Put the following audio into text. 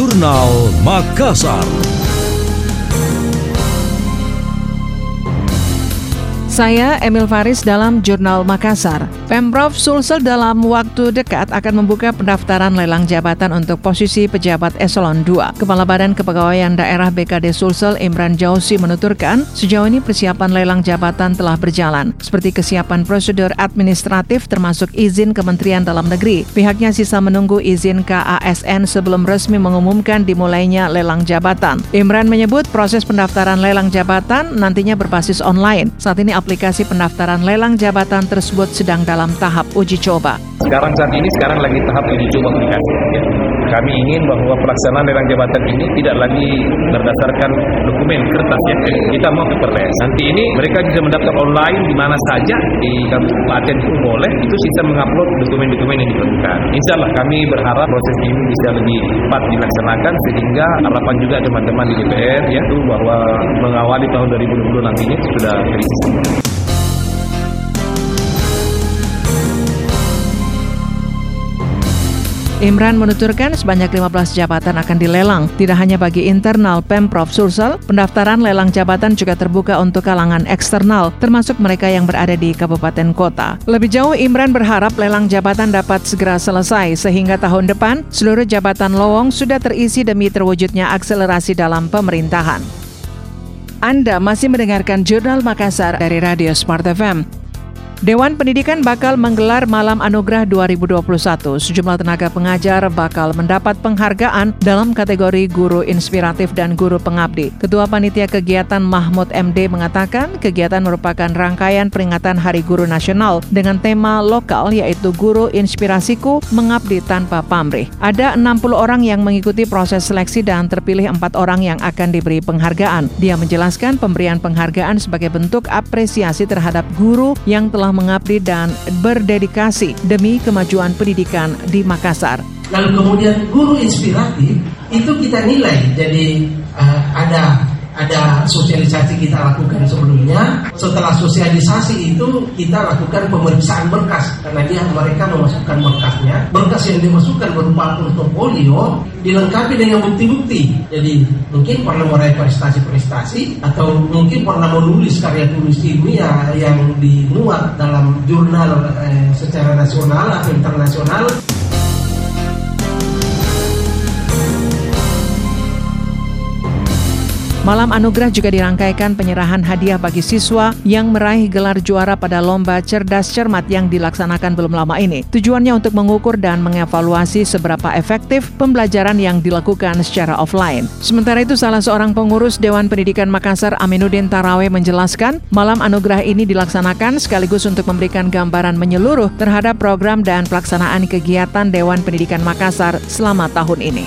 Jurnal Makassar. Saya Emil Faris dalam Jurnal Makassar. Pemprov Sulsel dalam waktu dekat akan membuka pendaftaran lelang jabatan untuk posisi pejabat eselon 2. Kepala Badan Kepegawaian Daerah BKD Sulsel Imran Jauhsi menuturkan, sejauh ini persiapan lelang jabatan telah berjalan, seperti kesiapan prosedur administratif termasuk izin Kementerian Dalam Negeri. Pihaknya sisa menunggu izin KASN sebelum resmi mengumumkan dimulainya lelang jabatan. Imran menyebut proses pendaftaran lelang jabatan nantinya berbasis online. Saat ini aplikasi pendaftaran lelang jabatan tersebut sedang dalam tahap uji coba. Sekarang lagi tahap uji coba aplikasi. Ya. Kami ingin bahwa pelaksanaan lelang jabatan ini tidak lagi berdasarkan dokumen kertas ya. Kita mau ke perpres. Nanti ini mereka bisa mendaftar online di mana saja di kabupaten itu boleh. Itu bisa mengupload dokumen-dokumen yang diperlukan. Insya Allah kami berharap proses ini bisa lebih cepat dilaksanakan sehingga harapan juga teman-teman di DPR yaitu bahwa mengawali tahun 2020 nantinya sudah terisi. Imran menuturkan sebanyak 15 jabatan akan dilelang. Tidak hanya bagi internal Pemprov Sulsel, pendaftaran lelang jabatan juga terbuka untuk kalangan eksternal, termasuk mereka yang berada di kabupaten kota. Lebih jauh, Imran berharap lelang jabatan dapat segera selesai, sehingga tahun depan seluruh jabatan lowong sudah terisi demi terwujudnya akselerasi dalam pemerintahan. Anda masih mendengarkan Jurnal Makassar dari Radio Smart FM. Dewan Pendidikan bakal menggelar Malam Anugerah 2021. Sejumlah tenaga pengajar bakal mendapat penghargaan dalam kategori guru inspiratif dan guru pengabdi. Ketua Panitia Kegiatan Mahmud MD mengatakan kegiatan merupakan rangkaian peringatan Hari Guru Nasional dengan tema lokal yaitu Guru Inspirasiku Mengabdi Tanpa Pamrih. Ada 60 orang yang mengikuti proses seleksi dan terpilih 4 orang yang akan diberi penghargaan. Dia menjelaskan pemberian penghargaan sebagai bentuk apresiasi terhadap guru yang telah mengabdi dan berdedikasi demi kemajuan pendidikan di Makassar. Lalu kemudian guru inspiratif itu kita nilai, jadi ada sosialisasi kita lakukan sebelumnya. Setelah sosialisasi itu kita lakukan pemeriksaan berkas karena mereka memasukkan berkasnya. Berkas yang dimasukkan berupa portofolio dilengkapi dengan bukti-bukti. Jadi mungkin pernah meraih prestasi-prestasi atau mungkin pernah menulis karya tulis ilmiah yang dimuat dalam jurnal secara nasional atau internasional. Malam Anugerah juga dirangkaikan penyerahan hadiah bagi siswa yang meraih gelar juara pada Lomba Cerdas Cermat yang dilaksanakan belum lama ini. Tujuannya untuk mengukur dan mengevaluasi seberapa efektif pembelajaran yang dilakukan secara offline. Sementara itu, salah seorang pengurus Dewan Pendidikan Makassar, Aminuddin Tarawe, menjelaskan Malam Anugerah ini dilaksanakan sekaligus untuk memberikan gambaran menyeluruh terhadap program dan pelaksanaan kegiatan Dewan Pendidikan Makassar selama tahun ini.